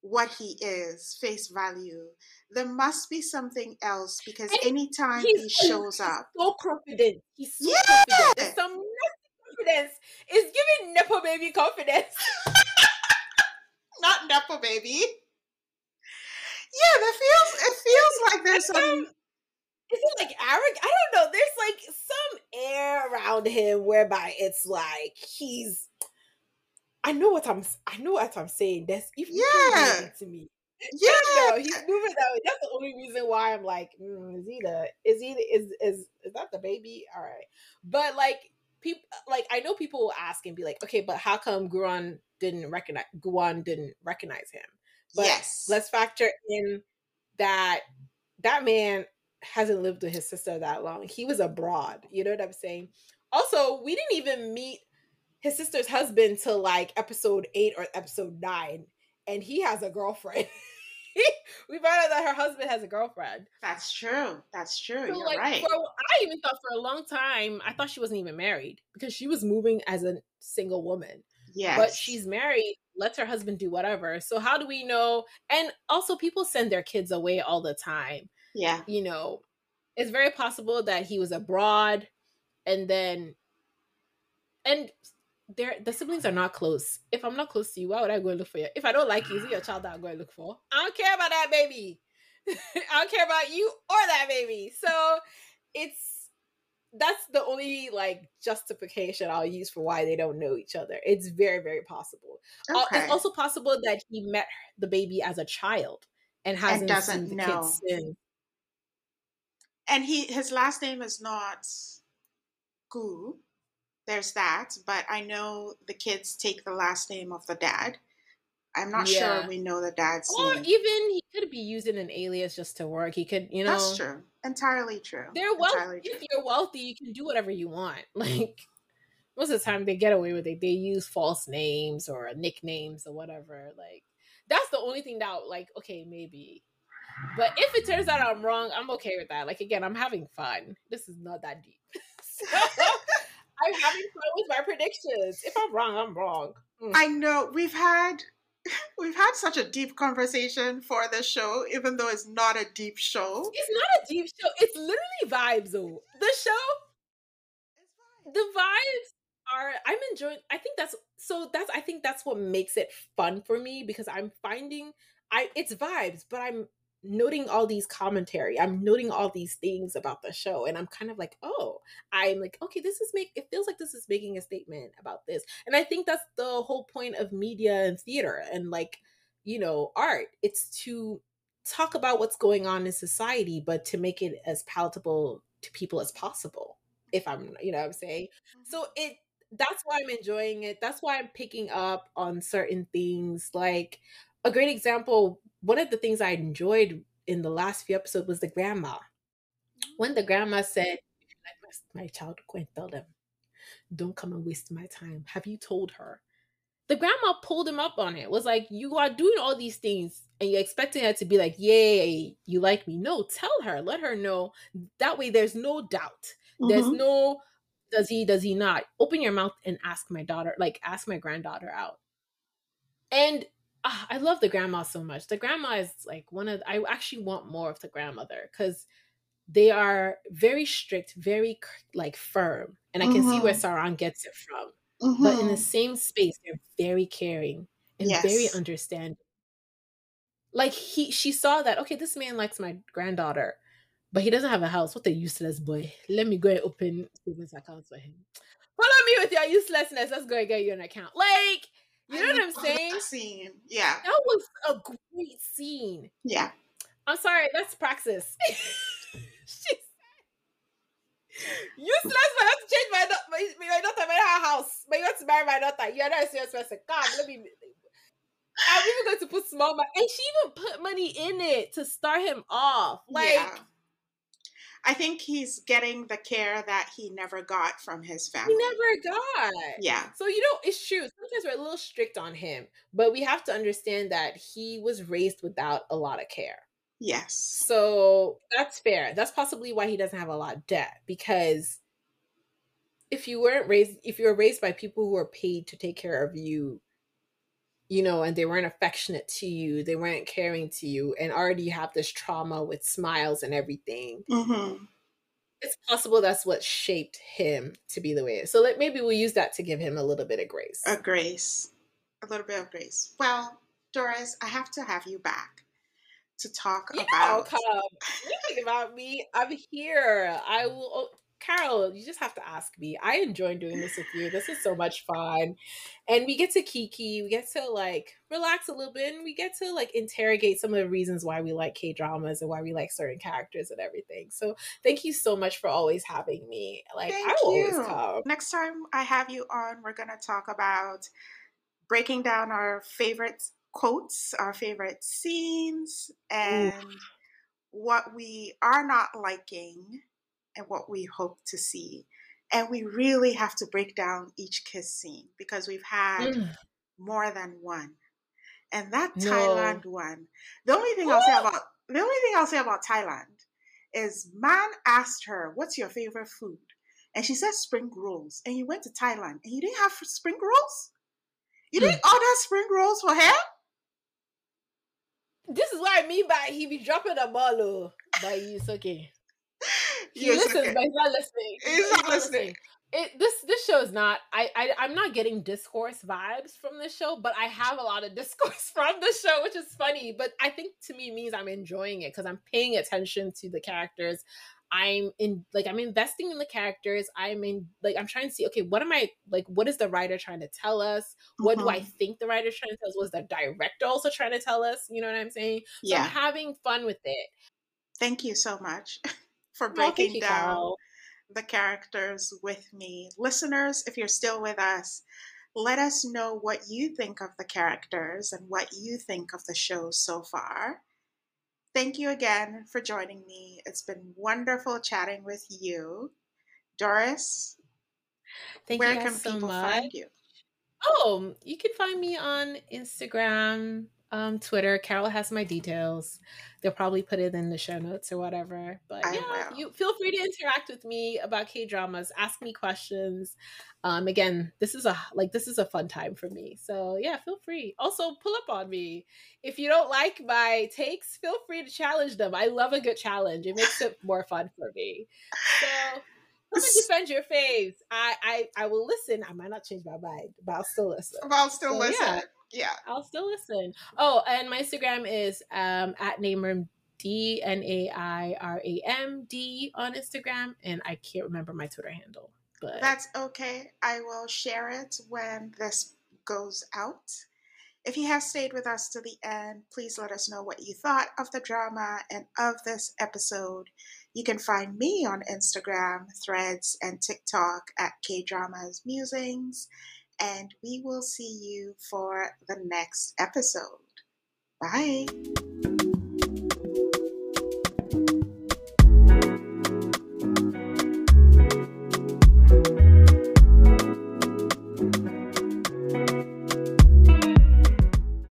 what he is, face value. There must be something else, because anytime he shows up, so confident. He's so confident. There's some confidence. It's giving Nepo baby confidence. Not Nepo baby. Yeah, it feels like there's some. Is it like arrogant? I don't know. There's like some air around him whereby it's like he's. I know what I'm saying. That's if you to me. Yeah, no, he's moving that way. That's the only reason why I'm like, is that the baby? All right, but like people, like I know people will ask and be like, okay, but how come Gu Won didn't recognize him? But let's factor in that man hasn't lived with his sister that long. He was abroad. You know what I'm saying? Also, we didn't even meet his sister's husband till like episode 8 or episode 9. And he has a girlfriend. We found out that her husband has a girlfriend. That's true. That's true. So, You're right. I even thought for a long time, I thought she wasn't even married, because she was moving as a single woman. Yes. But she's married, lets her husband do whatever. So how do we know? And also, people send their kids away all the time. Yeah. You know, it's very possible that he was abroad, and then... and. The siblings are not close. If I'm not close to you, why would I go and look for you? If I don't like you, is it your child that I'll go and look for? I don't care about that baby. I don't care about you or that baby. So that's the only like justification I'll use for why they don't know each other. It's very, very possible. Okay. It's also possible that he met the baby as a child and hasn't seen the kids since. And his last name is not Gu. There's that, but I know the kids take the last name of the dad. I'm not sure we know the dad's name. Or even he could be using an alias just to work. He could, you know. That's true. Entirely true. They're wealthy. If you're wealthy, you can do whatever you want. Like, most of the time they get away with it. They use false names or nicknames or whatever. Like, that's the only thing that, like, okay, maybe. But if it turns out I'm wrong, I'm okay with that. Like, again, I'm having fun. This is not that deep. So... I'm having fun with my predictions. If I'm wrong, I'm wrong. Mm. I know. We've had such a deep conversation for this show, even though it's not a deep show. It's not a deep show. It's literally vibes, though. The show, the vibes are, I'm enjoying, I think that's what makes it fun for me, because I'm finding, it's vibes, but I'm noting all these commentary. I'm noting all these things about the show, and I'm kind of like, oh, I'm like, okay, it feels like this is making a statement about this. And I think that's the whole point of media and theater and, like, you know, art. It's to talk about what's going on in society, but to make it as palatable to people as possible, if I'm, you know what I'm saying? So that's why I'm enjoying it. That's why I'm picking up on certain things. Like, a great example, one of the things I enjoyed in the last few episodes was the grandma. When the grandma said, if you like my child, go and tell them. Don't come and waste my time. Have you told her? the grandma pulled him up on it, was like, you are doing all these things and you're expecting her to be like, yay, you like me. No, tell her, let her know. That way there's no doubt. Mm-hmm. There's no, does he not? Open your mouth and ask my daughter, like ask my granddaughter out. And I love the grandma so much. The grandma is like one of, I actually want more of the grandmother because they are very strict, very like firm. And I can mm-hmm. see where Sarang gets it from. Mm-hmm. But in the same space, they're very caring and yes. very understanding. Like she saw that, okay, this man likes my granddaughter, but he doesn't have a house. What a useless boy. Let me go and open savings accounts for him. Follow me with your uselessness. Let's go and get you an account. Like, you know what I'm saying? That scene. Yeah. That was a great scene. Yeah. I'm sorry, that's praxis. She said, useless, but I have to change my daughter by her house. But you want to marry my daughter. You're not a serious person. God, let me. I'm even going to put small money. And she even put money in it to start him off. Like, yeah. I think he's getting the care that he never got from his family. He never got. Yeah. So, you know, it's true. Sometimes we're a little strict on him, but we have to understand that he was raised without a lot of care. Yes. So that's fair. That's possibly why he doesn't have a lot of debt, because if you were raised by people who are paid to take care of you, you know, and they weren't affectionate to you, they weren't caring to you, and already you have this trauma with smiles and everything. Mm-hmm. It's possible that's what shaped him to be the way it is. So maybe we'll use that to give him a little bit of grace. A little bit of grace. Well, Doris, I have to have you back to talk about. Come. You think about me. I'm here. I will. Oh, Carol, you just have to ask me. I enjoy doing this with you. This is so much fun. And we get to kiki. We get to like relax a little bit. And we get to like interrogate some of the reasons why we like K-dramas and why we like certain characters and everything. So thank you so much for always having me. Like, I will always come. Next time I have you on, we're going to talk about breaking down our favorite quotes, our favorite scenes, and what we are not liking and what we hope to see. And we really have to break down each kiss scene because we've had more than one. And that Thailand one, the only thing I'll say about Thailand is, man asked her, what's your favorite food? And she said spring rolls. And you went to Thailand and you didn't have spring rolls? You didn't order spring rolls for him? This is what I mean by he be dropping the ball, but it's okay. He listens, okay. But he's not listening. He's not listening. This show is not. I'm not getting discourse vibes from this show, but I have a lot of discourse from this show, which is funny. But I think to me it means I'm enjoying it because I'm paying attention to the characters. I'm investing in the characters. I'm trying to see, okay, what is the writer trying to tell us? What do I think the writer's trying to tell us? Was the director also trying to tell us? You know what I'm saying? So yeah. I'm having fun with it. Thank you so much for breaking down Carol. The characters with me. Listeners, if you're still with us, let us know what you think of the characters and what you think of the show so far. Thank you again for joining me. It's been wonderful chatting with you. Doris, where can people find you? Oh, you can find me on Instagram, Twitter. Carol has my details. They'll probably put it in the show notes or whatever. But yeah, you feel free to interact with me about K-dramas. Ask me questions. Again, this is a fun time for me. So yeah, feel free. Also, pull up on me. If you don't like my takes, feel free to challenge them. I love a good challenge. It makes it more fun for me. So I'm going to defend your faves. I will listen. I might not change my mind, but I'll still listen. Yeah. Yeah, I'll still listen. Oh, and my Instagram is at Nameram, D-N-A-I-R-A-M-D on Instagram. And I can't remember my Twitter handle. But that's okay. I will share it when this goes out. If you have stayed with us to the end, please let us know what you thought of the drama and of this episode. You can find me on Instagram, Threads, and TikTok at KDrama Musings. And we will see you for the next episode. Bye.